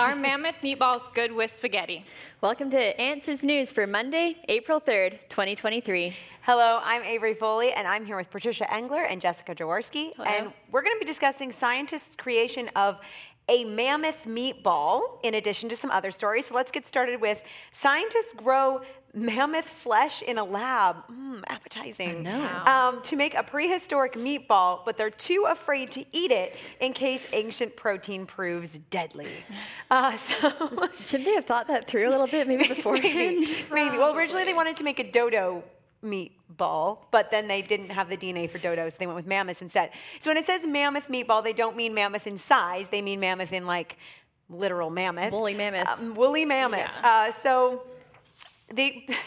Are mammoth meatballs good with spaghetti? Welcome to Answers News for Monday, April 3rd, 2023. Hello, I'm Avery Foley, and I'm here with Patricia Engler and Jessica Jaworski. Hello. And we're going to be discussing scientists' creation of a mammoth meatball, in addition to some other stories. So let's get started with scientists grow mammoth flesh in a lab. Appetizing. To make a prehistoric meatball, but they're too afraid to eat it in case ancient protein proves deadly. Should they have thought that through a little bit, maybe beforehand? Maybe. Well, originally they wanted to make a dodo meatball, but then they didn't have the DNA for dodos, so they went with mammoths instead. So when it says mammoth meatball, they don't mean mammoth in size. They mean mammoth in, like, literal mammoth. Woolly mammoth. Yeah.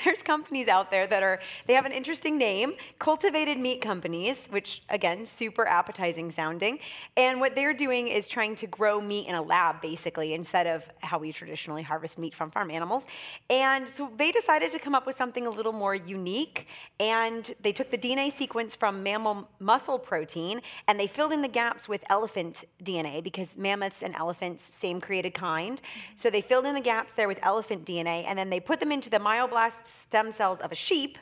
There's companies out there that they have an interesting name, cultivated meat companies, which, again, super appetizing sounding. And what they're doing is trying to grow meat in a lab, basically, instead of how we traditionally harvest meat from farm animals. And so they decided to come up with something a little more unique. And they took the DNA sequence from mammal muscle protein, and they filled in the gaps with elephant DNA, because mammoths and elephants, same created kind. So they filled in the gaps there with elephant DNA, and then they put them into the myoblast stem cells of a sheep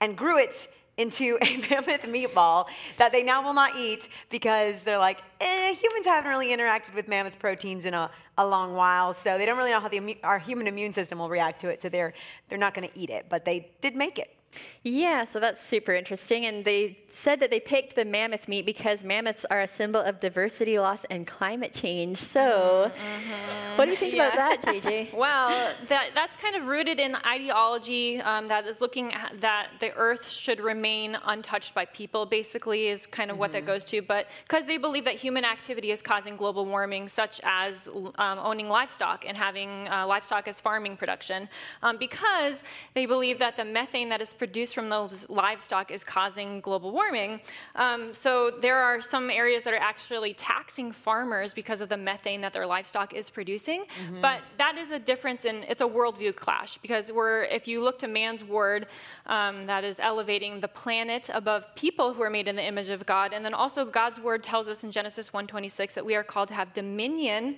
and grew it into a mammoth meatball that they now will not eat, because they're like, humans haven't really interacted with mammoth proteins in a long while, so they don't really know how our human immune system will react to it, so they're not going to eat it, but they did make it. Yeah, so that's super interesting. And they said that they picked the mammoth meat because mammoths are a symbol of diversity loss and climate change. So what do you think about that, JJ? Well, that's kind of rooted in ideology that is looking at that the earth should remain untouched by people, basically, is kind of what that goes to. But because they believe that human activity is causing global warming, such as owning livestock and having livestock as farming production, because they believe that the methane that is produced from those livestock is causing global warming. So there are some areas that are actually taxing farmers because of the methane that their livestock is producing. But that is a difference in, it's a worldview clash, because if you look to man's word, that is elevating the planet above people who are made in the image of God. And then also God's word tells us in Genesis 1:26 that we are called to have dominion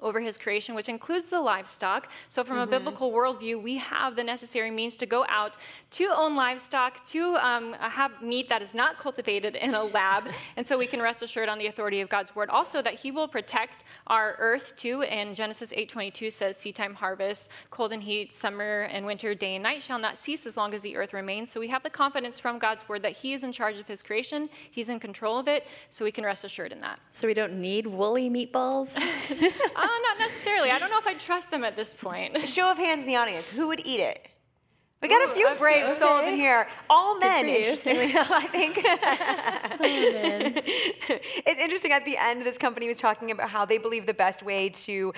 over his creation, which includes the livestock. So from a biblical worldview, we have the necessary means to go out, to own livestock, to have meat that is not cultivated in a lab. And so we can rest assured on the authority of God's word. Also that he will protect our earth too. And Genesis 8:22 says, "Seedtime, harvest, cold and heat, summer and winter, day and night shall not cease as long as the earth remains." So we have the confidence from God's word that he is in charge of his creation. He's in control of it. So we can rest assured in that. So we don't need woolly meatballs? Not necessarily. I don't know if I'd trust them at this point. Show of hands in the audience. Who would eat it? We got a few brave souls in here. All men, interestingly enough, I think. It's interesting, at the end, this company was talking about how they believe the best way to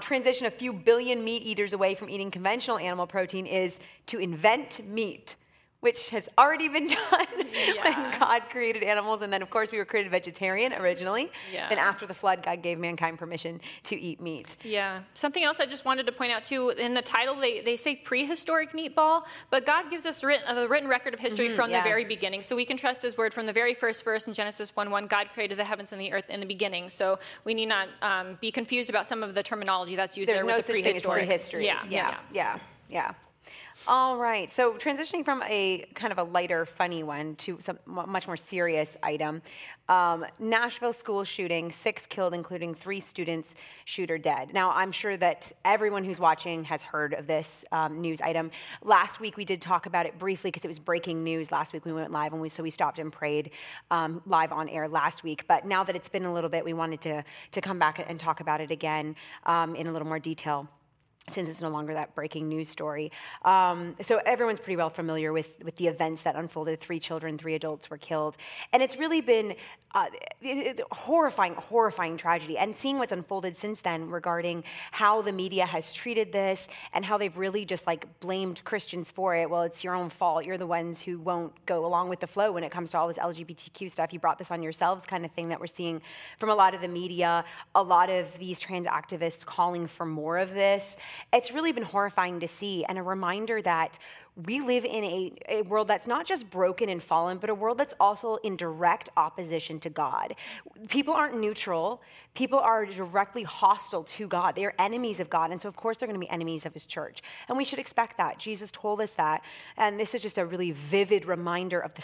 transition a few billion meat eaters away from eating conventional animal protein is to invent meat, which has already been done when God created animals. And then, of course, we were created vegetarian originally. Then after the flood, God gave mankind permission to eat meat. Yeah. Something else I just wanted to point out, too, in the title, they say prehistoric meatball, but God gives us a written record of history from the very beginning. So we can trust his word from the very first verse in Genesis 1:1, God created the heavens and the earth in the beginning. So we need not be confused about some of the terminology that's used there with the prehistoric. There's no such thing as prehistory. All right, so transitioning from a kind of a lighter, funny one to some much more serious item, Nashville school shooting, 6 killed, including 3 students, shooter dead. Now, I'm sure that everyone who's watching has heard of this news item. Last week, we did talk about it briefly because it was breaking news. Last week, we went live, and so we stopped and prayed live on air last week. But now that it's been a little bit, we wanted to come back and talk about it again in a little more detail, since it's no longer that breaking news story. So everyone's pretty well familiar with the events that unfolded. 3 children, 3 adults were killed. And it's really been a horrifying tragedy. And seeing what's unfolded since then regarding how the media has treated this and how they've really just like blamed Christians for it. Well, it's your own fault. You're the ones who won't go along with the flow when it comes to all this LGBTQ stuff. You brought this on yourselves kind of thing that we're seeing from a lot of the media, a lot of these trans activists calling for more of this. it's really been horrifying to see, and a reminder that we live in a world that's not just broken and fallen, but a world that's also in direct opposition to God. People aren't neutral. People are directly hostile to God. They are enemies of God, and so of course they're going to be enemies of his church. And we should expect that. Jesus told us that, and this is just a really vivid reminder of the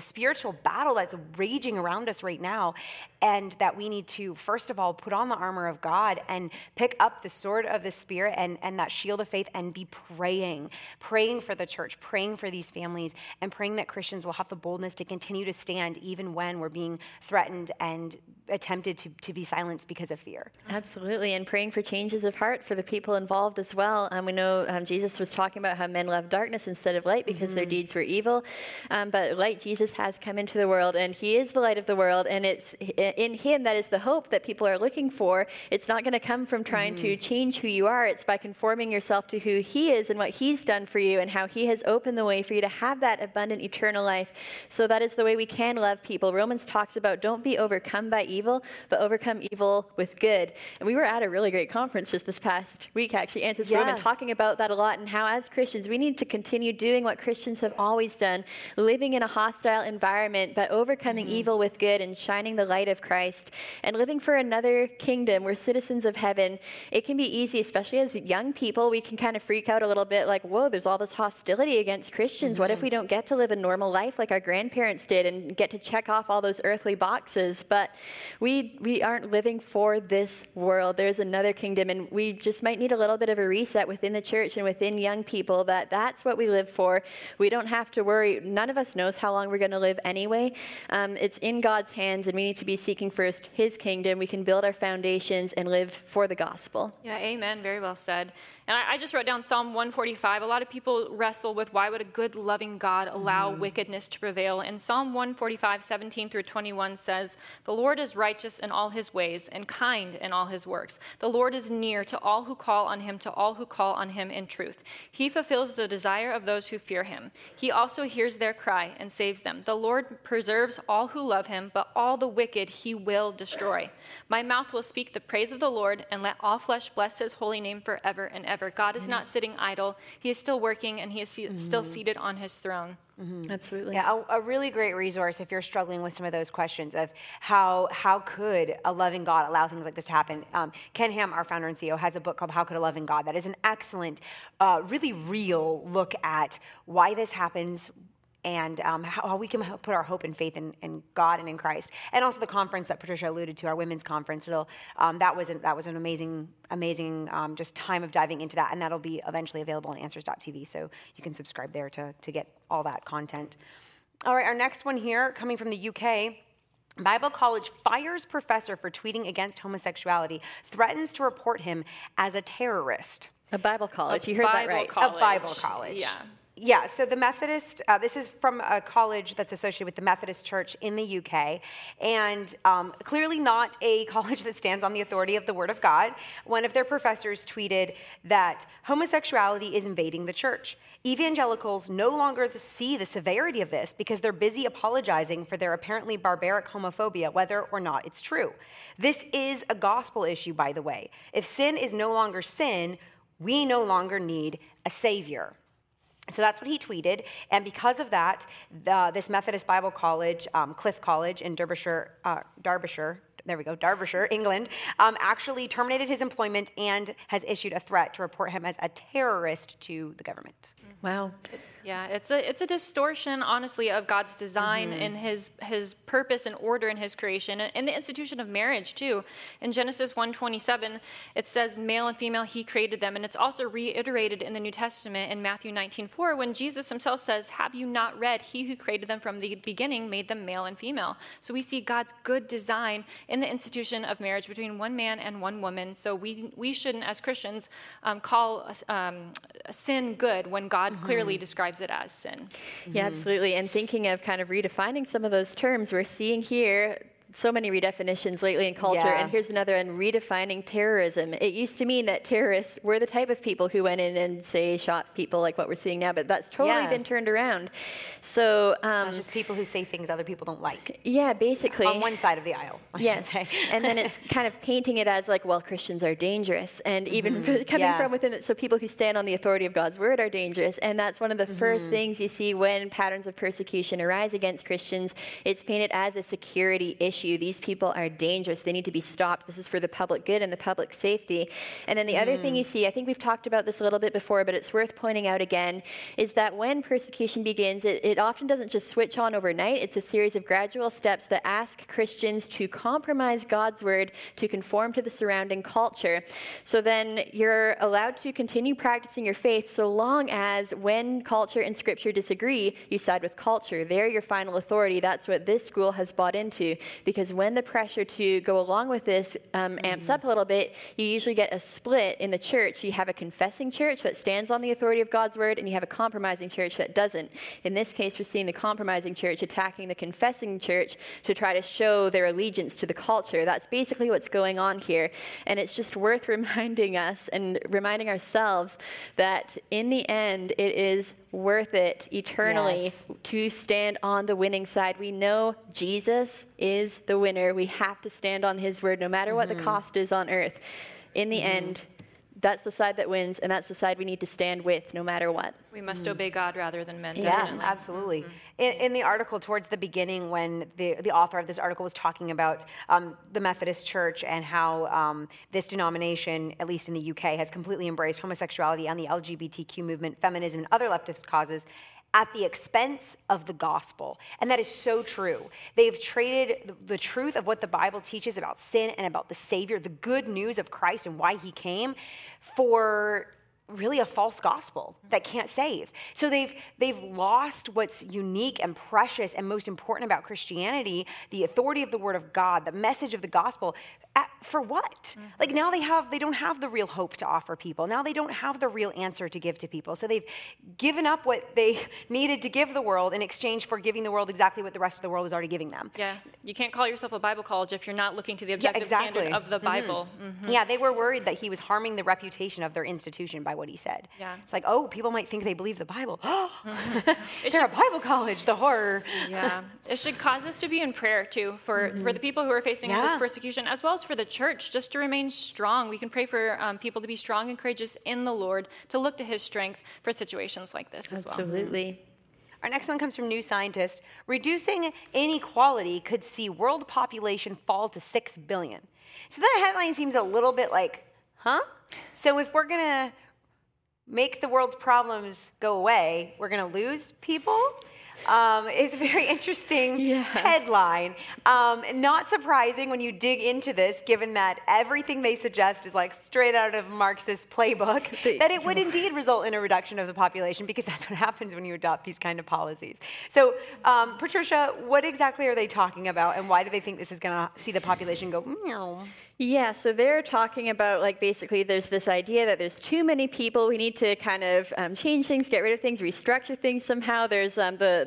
spiritual battle that's raging around us right now, and that we need to, first of all, put on the armor of God and pick up the sword of the Spirit and that shield of faith, and be praying for the church, praying for these families, and praying that Christians will have the boldness to continue to stand even when we're being threatened and attempted to be silenced because of fear. Absolutely, and praying for changes of heart for the people involved as well. We know Jesus was talking about how men love darkness instead of light because their deeds were evil, but light, Jesus has come into the world, and he is the light of the world, and it's in him that is the hope that people are looking for. It's not going to come from trying to change who you are. It's by conforming yourself to who he is and what he's done for you and how he has opened the way for you to have that abundant eternal life. So that is the way we can love people. Romans talks about don't be overcome by evil, but overcome evil with good. And we were at a really great conference just this past week, actually, Answers News, and talking about that a lot, and how as Christians we need to continue doing what Christians have always done, living in a hostile environment, but overcoming evil with good and shining the light of Christ and living for another kingdom. We're citizens of heaven. It can be easy, especially as young people, we can kind of freak out a little bit like, whoa, there's all this hostility against Christians. What if we don't get to live a normal life like our grandparents did and get to check off all those earthly boxes? But we aren't living for this world. There's another kingdom, and we just might need a little bit of a reset within the church and within young people that that's what we live for. We don't have to worry. None of us knows how long we're going to live anyway. It's in God's hands, and we need to be seeking first his kingdom. We can build our foundations and live for the gospel. Yeah, amen. Very well said. And I just wrote down Psalm 145. A lot of people wrestle with, why would a good, loving God allow wickedness to prevail? And Psalm 145, 17 through 21 says, "The Lord is righteous in all his ways and kind in all his works. The Lord is near to all who call on him, to all who call on him in truth. He fulfills the desire of those who fear him. He also hears their cry and saves them. The Lord preserves all who love him, but all the wicked he will destroy. My mouth will speak the praise of the Lord, and let all flesh bless his holy name forever and ever." God is not sitting idle. He is still working, and he is still seated on his throne. Absolutely. Yeah, a really great resource if you're struggling with some of those questions of how could a loving God allow things like this to happen. Ken Ham, our founder and CEO, has a book called How Could a Loving God? That is an excellent, really real look at why this happens, and how we can put our hope and faith in God and in Christ. And also the conference that Patricia alluded to, our women's conference, that was an amazing just time of diving into that, and that'll be eventually available on answers.tv, so you can subscribe there to get all that content. All right, our next one here, coming from the UK, Bible College fires professor for tweeting against homosexuality, threatens to report him as a terrorist. A Bible college, you heard that right. A Bible college. Yeah. Yeah, so the Methodist, this is from a college that's associated with the Methodist Church in the UK, and clearly not a college that stands on the authority of the Word of God. One of their professors tweeted that homosexuality is invading the church. Evangelicals no longer see the severity of this because they're busy apologizing for their apparently barbaric homophobia, whether or not it's true. This is a gospel issue, by the way. If sin is no longer sin, we no longer need a savior. So that's what he tweeted, and because of that, this Methodist Bible College, Cliff College in Derbyshire, England, actually terminated his employment and has issued a threat to report him as a terrorist to the government. Wow. Yeah, it's a distortion, honestly, of God's design and his purpose and order in his creation, and the institution of marriage, too. In Genesis 1:27, it says, male and female, he created them, and it's also reiterated in the New Testament in Matthew 19:4, when Jesus himself says, have you not read, he who created them from the beginning made them male and female. So we see God's good design in the institution of marriage between one man and one woman, so we shouldn't, as Christians, call sin good when God clearly describes it as sin. Yeah, absolutely. And thinking of kind of redefining some of those terms, we're seeing here so many redefinitions lately in culture, and here's another one, redefining terrorism. It used to mean that terrorists were the type of people who went in and, say, shot people like what we're seeing now, but that's totally been turned around. So it's just people who say things other people don't like. Yeah, basically. On one side of the aisle, I should say. And then it's kind of painting it as like, well, Christians are dangerous, and even coming from within it, so people who stand on the authority of God's word are dangerous, and that's one of the first things you see when patterns of persecution arise against Christians. It's painted as a security issue. These people are dangerous. They need to be stopped. This is for the public good and the public safety. And then the other thing you see, I think we've talked about this a little bit before, but it's worth pointing out again, is that when persecution begins, it often doesn't just switch on overnight. It's a series of gradual steps that ask Christians to compromise God's word to conform to the surrounding culture. So then you're allowed to continue practicing your faith so long as when culture and scripture disagree, you side with culture. They're your final authority. That's what this school has bought into, because when the pressure to go along with this amps up a little bit, you usually get a split in the church. You have a confessing church that stands on the authority of God's word, and you have a compromising church that doesn't. In this case, we're seeing the compromising church attacking the confessing church to try to show their allegiance to the culture. That's basically what's going on here, and it's just worth reminding us and reminding ourselves that in the end, it is worth it eternally to stand on the winning side. We know Jesus is the winner. We have to stand on his word no matter what the cost is on earth. In the end, that's the side that wins, and that's the side we need to stand with no matter what. We must obey God rather than men, definitely. Yeah, absolutely. In the article towards the beginning, when the author of this article was talking about the Methodist Church and how this denomination, at least in the UK, has completely embraced homosexuality and the LGBTQ movement, feminism, and other leftist causes, at the expense of the gospel. And that is so true. They've traded the truth of what the Bible teaches about sin and about the Savior, the good news of Christ and why he came, for really a false gospel that can't save. So they've lost what's unique and precious and most important about Christianity, the authority of the word of God, the message of the gospel, for what? Like now they don't have the real hope to offer people. Now they don't have the real answer to give to people. So they've given up what they needed to give the world in exchange for giving the world exactly what the rest of the world is already giving them. Yeah. You can't call yourself a Bible college if you're not looking to the objective standard of the Bible. Yeah, they were worried that he was harming the reputation of their institution by what he said. Yeah. It's like, oh, people might think they believe the Bible. They're a Bible college, the horror. Yeah. It should cause us to be in prayer too for the people who are facing all this persecution, as well as for the church, just to remain strong. We can pray for people to be strong and courageous in the Lord, to look to his strength for situations like this as well. Absolutely. Our next one comes from New Scientist. Reducing inequality could see world population fall to 6 billion. So that headline seems a little bit like, So if we're going to make the world's problems go away, we're going to lose people? It's a very interesting headline. Not surprising when you dig into this, given that everything they suggest is like straight out of Marxist playbook, that it would indeed result in a reduction of the population, because that's what happens when you adopt these kind of policies. So, Patricia, what exactly are they talking about, and why do they think this is going to see the population go meow? Yeah, so they're talking about, like, basically there's this idea that there's too many people. We need to kind of change things, get rid of things, restructure things somehow. There's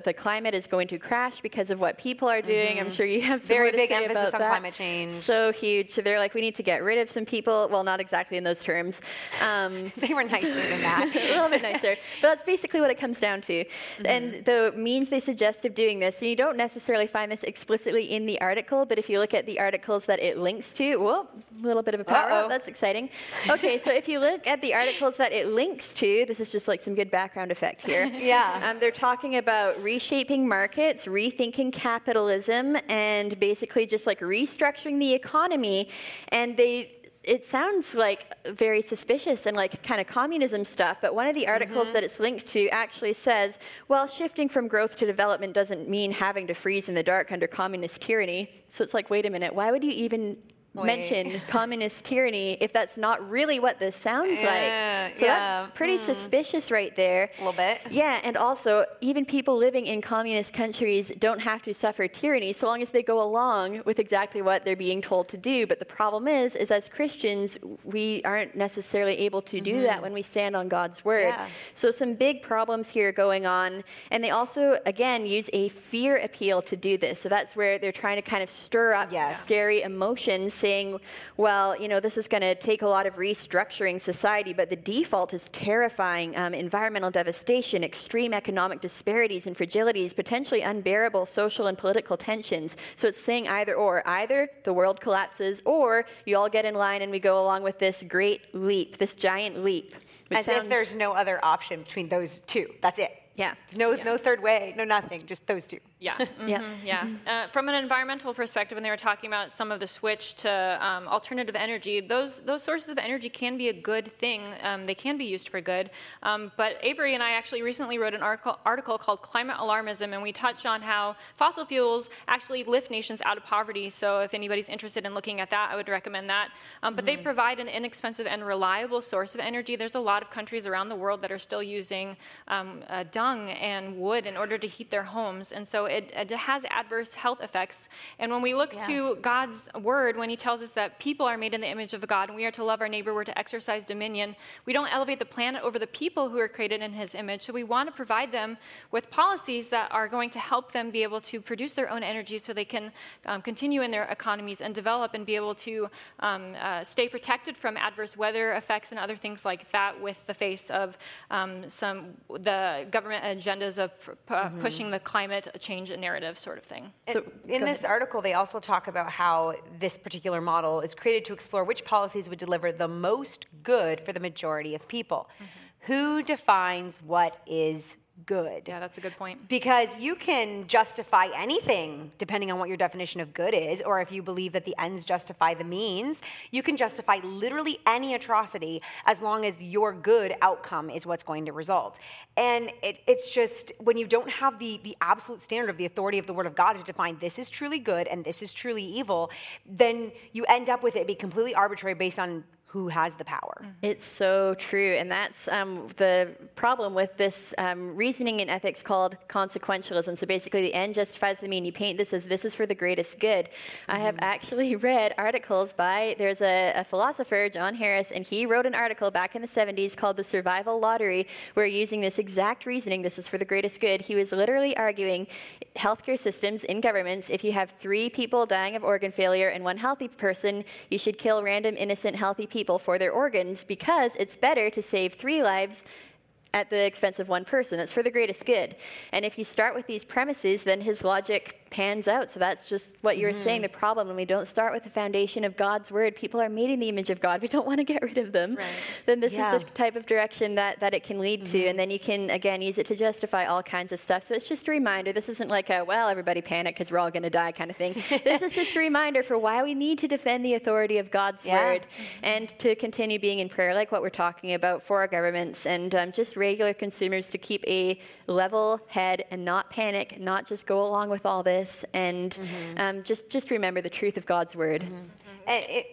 the climate is going to crash because of what people are doing. I'm sure you have some very big emphasis on climate change. So huge. So they're like, we need to get rid of some people. Well, not exactly in those terms. They were nicer than that. A little bit nicer. But that's basically what it comes down to. And the means they suggest of doing this, and you don't necessarily find this explicitly in the article, but if you look at the articles that it links to, a little bit of a power up. That's exciting. Okay, so if you look at the articles that it links to, this is just like some good background effect here. They're talking about reshaping markets, rethinking capitalism, and basically just like restructuring the economy. And it sounds like very suspicious and like kind of communism stuff, but one of the articles that it's linked to actually says, well, shifting from growth to development doesn't mean having to freeze in the dark under communist tyranny. So it's like, wait a minute, why would you even mention communist tyranny if that's not really what this sounds like. So that's pretty suspicious right there. A little bit. Yeah, and also, even people living in communist countries don't have to suffer tyranny so long as they go along with exactly what they're being told to do. But the problem is as Christians, we aren't necessarily able to do that when we stand on God's word. Yeah. So some big problems here going on. And they also, again, use a fear appeal to do this. So that's where they're trying to kind of stir up scary emotions, saying, well, you know, this is going to take a lot of restructuring society, but the default is terrifying environmental devastation, extreme economic disparities and fragilities, potentially unbearable social and political tensions. So it's saying either or. Either the world collapses or you all get in line and we go along with this great leap, this giant leap. As if there's no other option between those two. That's it. Yeah. No third way, no nothing, just those two. Yeah. From an environmental perspective, when they were talking about some of the switch to alternative energy, those sources of energy can be a good thing. They can be used for good. But Avery and I actually recently wrote an article called Climate Alarmism, and we touched on how fossil fuels actually lift nations out of poverty. So if anybody's interested in looking at that, I would recommend that. But they provide an inexpensive and reliable source of energy. There's a lot of countries around the world that are still using and wood in order to heat their homes. And so it has adverse health effects. And when we look to God's word, when he tells us that people are made in the image of God and we are to love our neighbor, we're to exercise dominion, we don't elevate the planet over the people who are created in his image. So we want to provide them with policies that are going to help them be able to produce their own energy so they can continue in their economies and develop and be able to stay protected from adverse weather effects and other things like that with the face of the government agendas of pushing the climate change narrative sort of thing. So in this article, they also talk about how this particular model is created to explore which policies would deliver the most good for the majority of people. Who defines what is good? Yeah, that's a good point. Because you can justify anything depending on what your definition of good is, or if you believe that the ends justify the means, you can justify literally any atrocity as long as your good outcome is what's going to result. And it's just when you don't have the absolute standard of the authority of the Word of God to define this is truly good and this is truly evil, then you end up with it being completely arbitrary based on who has the power. It's so true. And that's the problem with this reasoning in ethics called consequentialism. So basically the end justifies the mean. You paint this as this is for the greatest good. I have actually read articles by, there's a philosopher, John Harris, and he wrote an article back in the 70s called The Survival Lottery, where using this exact reasoning, this is for the greatest good, he was literally arguing healthcare systems in governments, if you have 3 people dying of organ failure and 1 healthy person, you should kill random innocent healthy people for their organs because it's better to save 3 lives at the expense of 1 person. It's for the greatest good. And if you start with these premises, then his logic pans out. So that's just what you were saying, the problem. When we don't start with the foundation of God's word, people are made in the image of God. We don't want to get rid of them. Right. Then this is the type of direction that it can lead to. And then you can, again, use it to justify all kinds of stuff. So it's just a reminder. This isn't like a, well, everybody panic because we're all going to die kind of thing. This is just a reminder for why we need to defend the authority of God's word and to continue being in prayer, like what we're talking about for our governments and just regular consumers to keep a level head and not panic, not just go along with all this. And just remember the truth of God's word.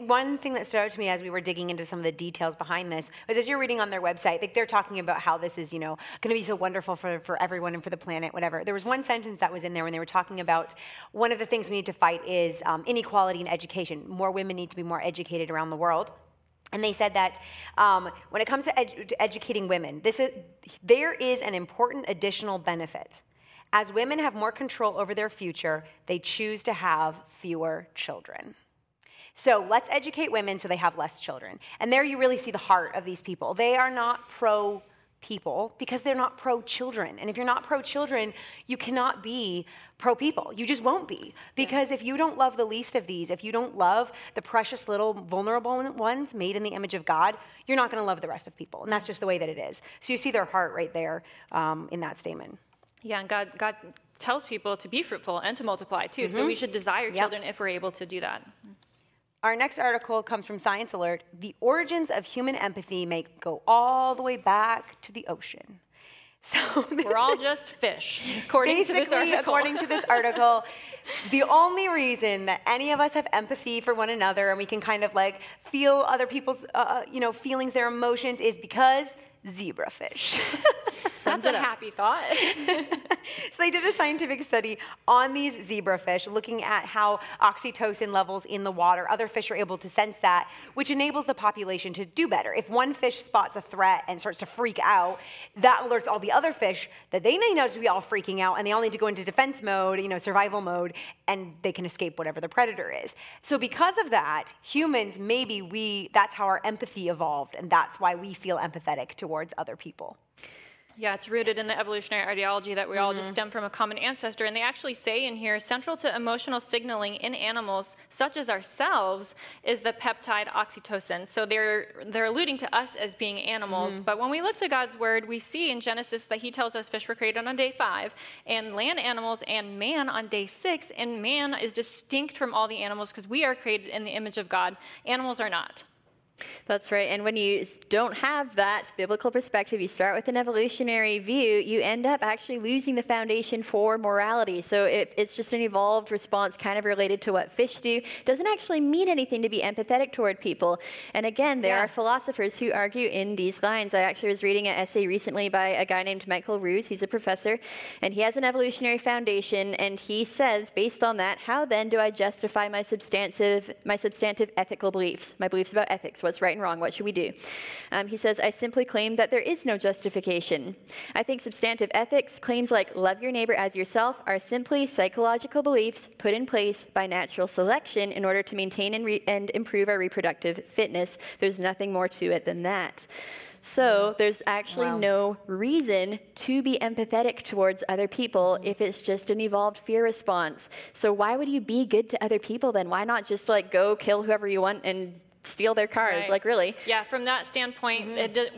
One thing that stood out to me as we were digging into some of the details behind this was as you're reading on their website, like they're talking about how this is, you know, going to be so wonderful for everyone and for the planet, whatever. There was one sentence that was in there when they were talking about one of the things we need to fight is inequality in education. More women need to be more educated around the world. And they said that when it comes to educating women, there is an important additional benefit. As women have more control over their future, they choose to have fewer children. So let's educate women so they have less children. And there you really see the heart of these people. They are not pro people because they're not pro children. And if you're not pro children, you cannot be pro people. You just won't be. Because if you don't love the least of these, if you don't love the precious little vulnerable ones made in the image of God, you're not going to love the rest of people. And that's just the way that it is. So you see their heart right there in that statement. Yeah, and God tells people to be fruitful and to multiply, too. So we should desire children if we're able to do that. Our next article comes from Science Alert. The origins of human empathy may go all the way back to the ocean. So we're all just fish, according to this article. Basically, according to this article, the only reason that any of us have empathy for one another and we can kind of like feel other people's, feelings, their emotions, is because zebrafish. That's a happy thought. So they did a scientific study on these zebrafish, looking at how oxytocin levels in the water, other fish are able to sense that, which enables the population to do better. If one fish spots a threat and starts to freak out, that alerts all the other fish that they may not be all freaking out, and they all need to go into defense mode, survival mode, and they can escape whatever the predator is. So because of that, humans, that's how our empathy evolved, and that's why we feel empathetic towards other people. Yeah, it's rooted in the evolutionary ideology that we all just stem from a common ancestor. And they actually say in here, central to emotional signaling in animals, such as ourselves, is the peptide oxytocin. So they're alluding to us as being animals. But when we look to God's word, we see in Genesis that he tells us fish were created on day 5, and land animals and man on day 6. And man is distinct from all the animals because we are created in the image of God. Animals are not. That's right. And when you don't have that biblical perspective, you start with an evolutionary view, you end up actually losing the foundation for morality. So it's just an evolved response kind of related to what fish do. It doesn't actually mean anything to be empathetic toward people. And again, there are philosophers who argue in these lines. I actually was reading an essay recently by a guy named Michael Ruse. He's a professor, and he has an evolutionary foundation. And he says, based on that, how then do I justify my substantive ethical beliefs, my beliefs about ethics? What's right and wrong? What should we do? He says, I simply claim that there is no justification. I think substantive ethics, claims like love your neighbor as yourself, are simply psychological beliefs put in place by natural selection in order to maintain and improve our reproductive fitness. There's nothing more to it than that. So there's actually no reason to be empathetic towards other people if it's just an evolved fear response. So why would you be good to other people then? Why not just like go kill whoever you want and steal their cars, like really? Yeah, from that standpoint,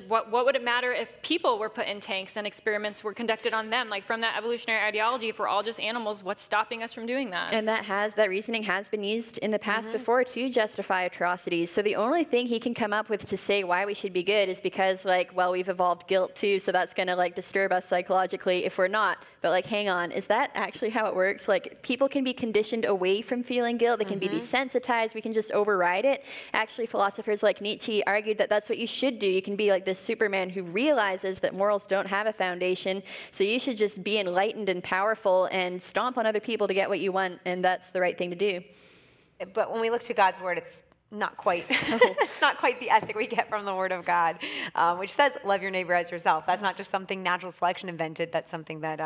what would it matter if people were put in tanks and experiments were conducted on them? Like from that evolutionary ideology, if we're all just animals, what's stopping us from doing that? And that reasoning has been used in the past before to justify atrocities. So the only thing he can come up with to say why we should be good is because we've evolved guilt too, so that's going to disturb us psychologically if we're not. But hang on, is that actually how it works? People can be conditioned away from feeling guilt. They can be desensitized. We can just override it. Actually, philosophers like Nietzsche argued that that's what you should do. You can be like this Superman who realizes that morals don't have a foundation, so you should just be enlightened and powerful and stomp on other people to get what you want, and that's the right thing to do. But when we look to God's word, it's not quite it's not quite the ethic we get from the word of God, which says love your neighbor as yourself. That's not just something natural selection invented. That's something that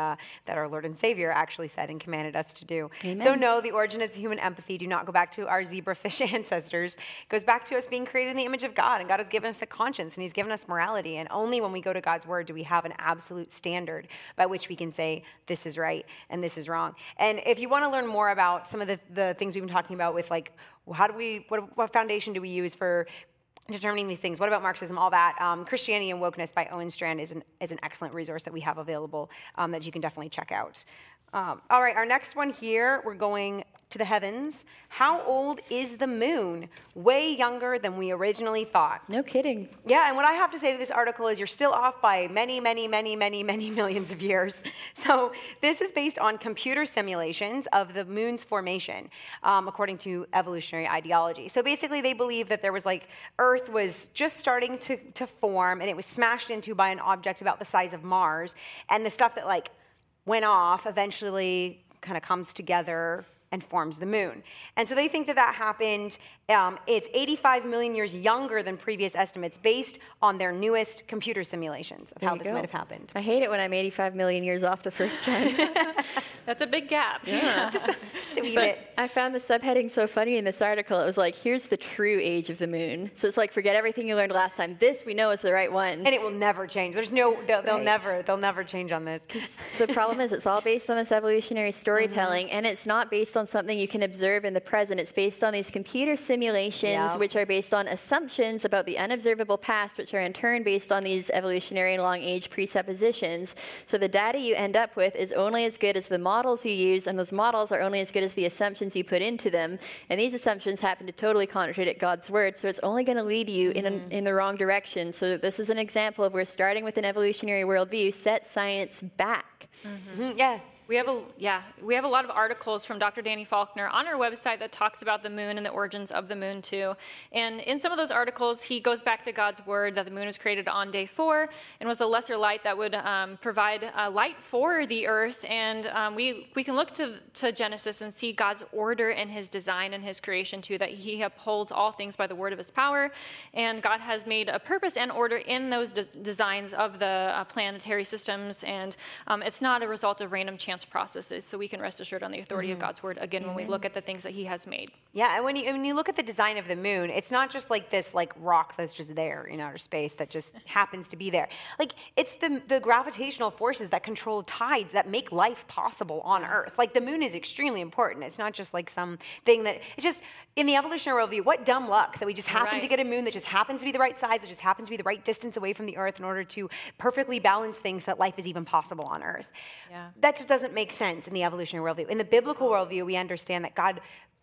our Lord and Savior actually said and commanded us to do. Amen. So no, the origin is human empathy. Do not go back to our zebrafish ancestors. It goes back to us being created in the image of God, and God has given us a conscience, and he's given us morality, and only when we go to God's word do we have an absolute standard by which we can say this is right and this is wrong. And if you want to learn more about some of the things we've been talking about with what foundation do we use for determining these things? What about Marxism? All that. Christianity and Wokeness by Owen Strand is an excellent resource that we have available that you can definitely check out. All right, our next one here, we're going to the heavens. How old is the moon? Way younger than we originally thought. No kidding. Yeah, and what I have to say to this article is you're still off by many, many, many, many, many millions of years. So this is based on computer simulations of the moon's formation, according to evolutionary ideology. So basically they believe that there was Earth was just starting to form, and it was smashed into by an object about the size of Mars, and the stuff that went off eventually kind of comes together and forms the moon. And so they think that happened. It's 85 million years younger than previous estimates based on their newest computer simulations of how this might have happened. I hate it when I'm 85 million years off the first time. That's a big gap. Yeah. just to bit. I found the subheading so funny in this article. It was here's the true age of the moon. So it's forget everything you learned last time. This we know is the right one. And it will never change. There's no, they'll never change on this. The problem is it's all based on this evolutionary storytelling, and it's not based on something you can observe in the present. It's based on these computer simulations, which are based on assumptions about the unobservable past, which are in turn based on these evolutionary and long age presuppositions. So the data you end up with is only as good as the model models you use, and those models are only as good as the assumptions you put into them, and these assumptions happen to totally contradict God's word, so it's only going to lead you in the wrong direction. So this is an example of where starting with an evolutionary worldview sets science back. Mm-hmm. Yeah. We have a lot of articles from Dr. Danny Faulkner on our website that talks about the moon and the origins of the moon too. And in some of those articles, he goes back to God's word that the moon was created on day 4 and was the lesser light that would provide light for the earth. And we can look to Genesis and see God's order and his design and his creation too, that he upholds all things by the word of his power. And God has made a purpose and order in those designs of the planetary systems. And it's not a result of random chance processes, so we can rest assured on the authority of God's word again when we look at the things that he has made. Yeah, and when you look at the design of the moon, it's not just like this like rock that's just there in outer space that just happens to be there. Like, it's the gravitational forces that control tides that make life possible on Earth. Like, the moon is extremely important. It's not just like some thing that it's just in the evolutionary worldview. What dumb luck that we just happen to get a moon that just happens to be the right size, that just happens to be the right distance away from the Earth in order to perfectly balance things so that life is even possible on Earth. Yeah. That just doesn't make sense in the evolutionary worldview. In the biblical worldview, we understand that God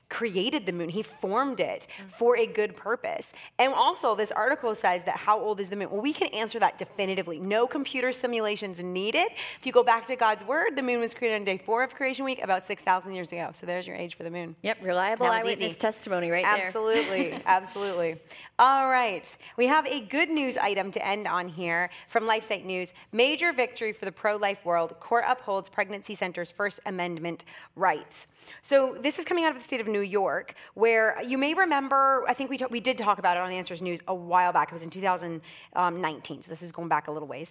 created the moon. He formed it for a good purpose. And also, this article says that how old is the moon? Well, we can answer that definitively. No computer simulations needed. If you go back to God's word, the moon was created on day 4 of creation week, about 6,000 years ago. So there's your age for the moon. Yep, reliable eyewitness testimony right there. Absolutely, absolutely. All right, we have a good news item to end on here from LifeSite News. Major victory for the pro-life world. Court upholds pregnancy center's First Amendment rights. So this is coming out of the state of New York, where you may remember, I think we did talk about it on Answers News a while back. It was in 2019, so this is going back a little ways,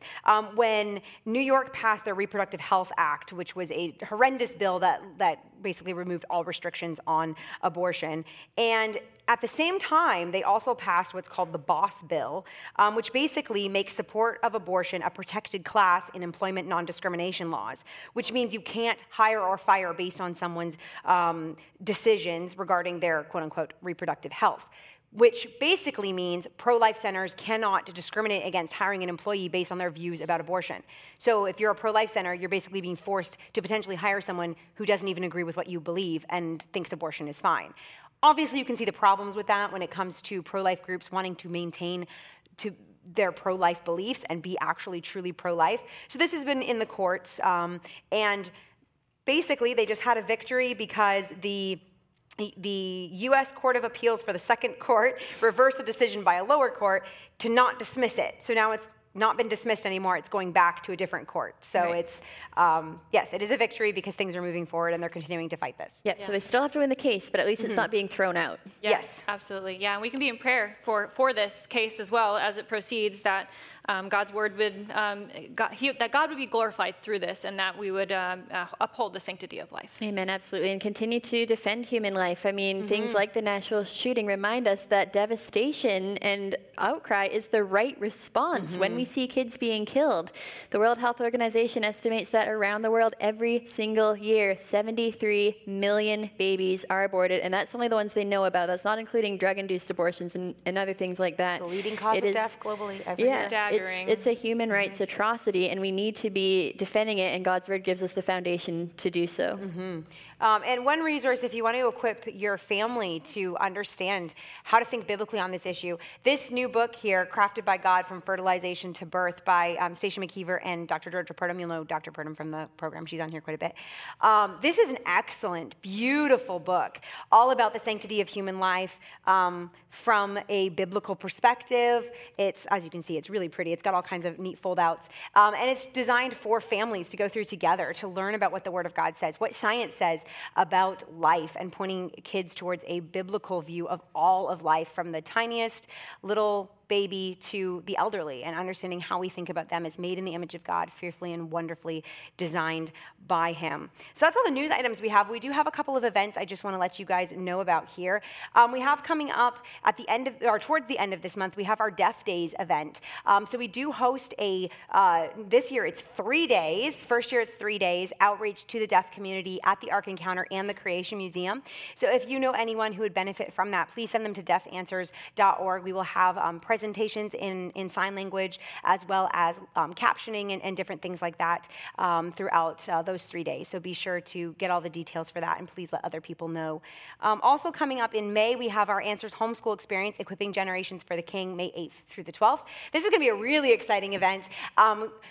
when New York passed their Reproductive Health Act, which was a horrendous bill that basically removed all restrictions on abortion. And at the same time, they also passed what's called the BOSS bill, which basically makes support of abortion a protected class in employment non-discrimination laws, which means you can't hire or fire based on someone's decisions regarding their, quote-unquote, reproductive health, which basically means pro-life centers cannot discriminate against hiring an employee based on their views about abortion. So if you're a pro-life center, you're basically being forced to potentially hire someone who doesn't even agree with what you believe and thinks abortion is fine. Obviously, you can see the problems with that when it comes to pro-life groups wanting to maintain their pro-life beliefs and be actually truly pro-life. So this has been in the courts, and basically they just had a victory because the U.S. Court of Appeals for the Second Circuit reversed a decision by a lower court to not dismiss it. So now it's not been dismissed anymore. It's going back to a different court. So it's, yes, it is a victory because things are moving forward and they're continuing to fight this. Yeah, so they still have to win the case, but at least it's not being thrown out. Yes. Absolutely. Yeah, and we can be in prayer for this case as well as it proceeds, that God's word would, that God would be glorified through this, and that we would uphold the sanctity of life. Amen, absolutely, and continue to defend human life. I mean, things like the Nashville shooting remind us that devastation and outcry is the right response when we see kids being killed. The World Health Organization estimates that around the world every single year, 73 million babies are aborted, and that's only the ones they know about. That's not including drug-induced abortions and other things like that. The leading cause of death globally. It's a human rights atrocity, and we need to be defending it, and God's word gives us the foundation to do so. And one resource, if you want to equip your family to understand how to think biblically on this issue, this new book here, Crafted by God from Fertilization to Birth, by Stacia McKeever and Dr. Georgia Purdom. You'll know Dr. Purdom from the program. She's on here quite a bit. This is an excellent, beautiful book all about the sanctity of human life from a biblical perspective. It's, as you can see, it's really pretty. It's got all kinds of neat fold-outs. And it's designed for families to go through together to learn about what the Word of God says, what science says about life, and pointing kids towards a biblical view of all of life, from the tiniest little baby to the elderly, and understanding how we think about them as made in the image of God, fearfully and wonderfully designed by Him. So that's all the news items we have. We do have a couple of events I just want to let you guys know about here. We have coming up at the end of, or towards the end of this month, we have our Deaf Days event. So we do host a, this year it's 3 days, first year it's 3 days, outreach to the deaf community at the Ark Encounter and the Creation Museum. So if you know anyone who would benefit from that, please send them to deafanswers.org. We will have presentations in sign language, as well as captioning and different things like that throughout those 3 days. So be sure to get all the details for that, and please let other people know. Also coming up in May, we have our Answers Homeschool Experience, Equipping Generations for the King, May 8th through the 12th. This is going to be a really exciting event.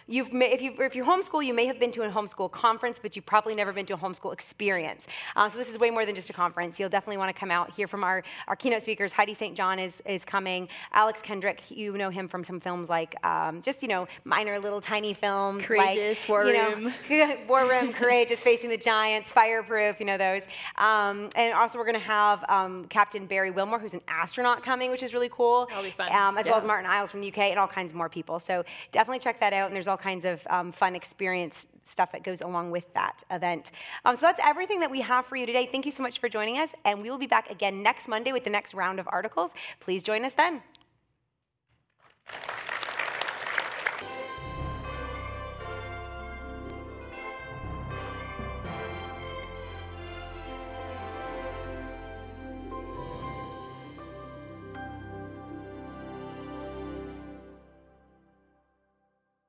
If you homeschool, you may have been to a homeschool conference, but you've probably never been to a homeschool experience. So this is way more than just a conference. You'll definitely want to come out, hear from our keynote speakers. Heidi St. John is coming. Alex Kendrick, you know him from some films like minor little tiny films. Courageous, like, War Room, Courageous, Facing the Giants, Fireproof, those. And also we're going to have Captain Barry Wilmore, who's an astronaut, coming, which is really cool. That'll be fun. As well as Martin Isles from the UK and all kinds more people. So definitely check that out. And there's all kinds of fun experience stuff that goes along with that event. So that's everything that we have for you today. Thank you so much for joining us. And we will be back again next Monday with the next round of articles. Please join us then.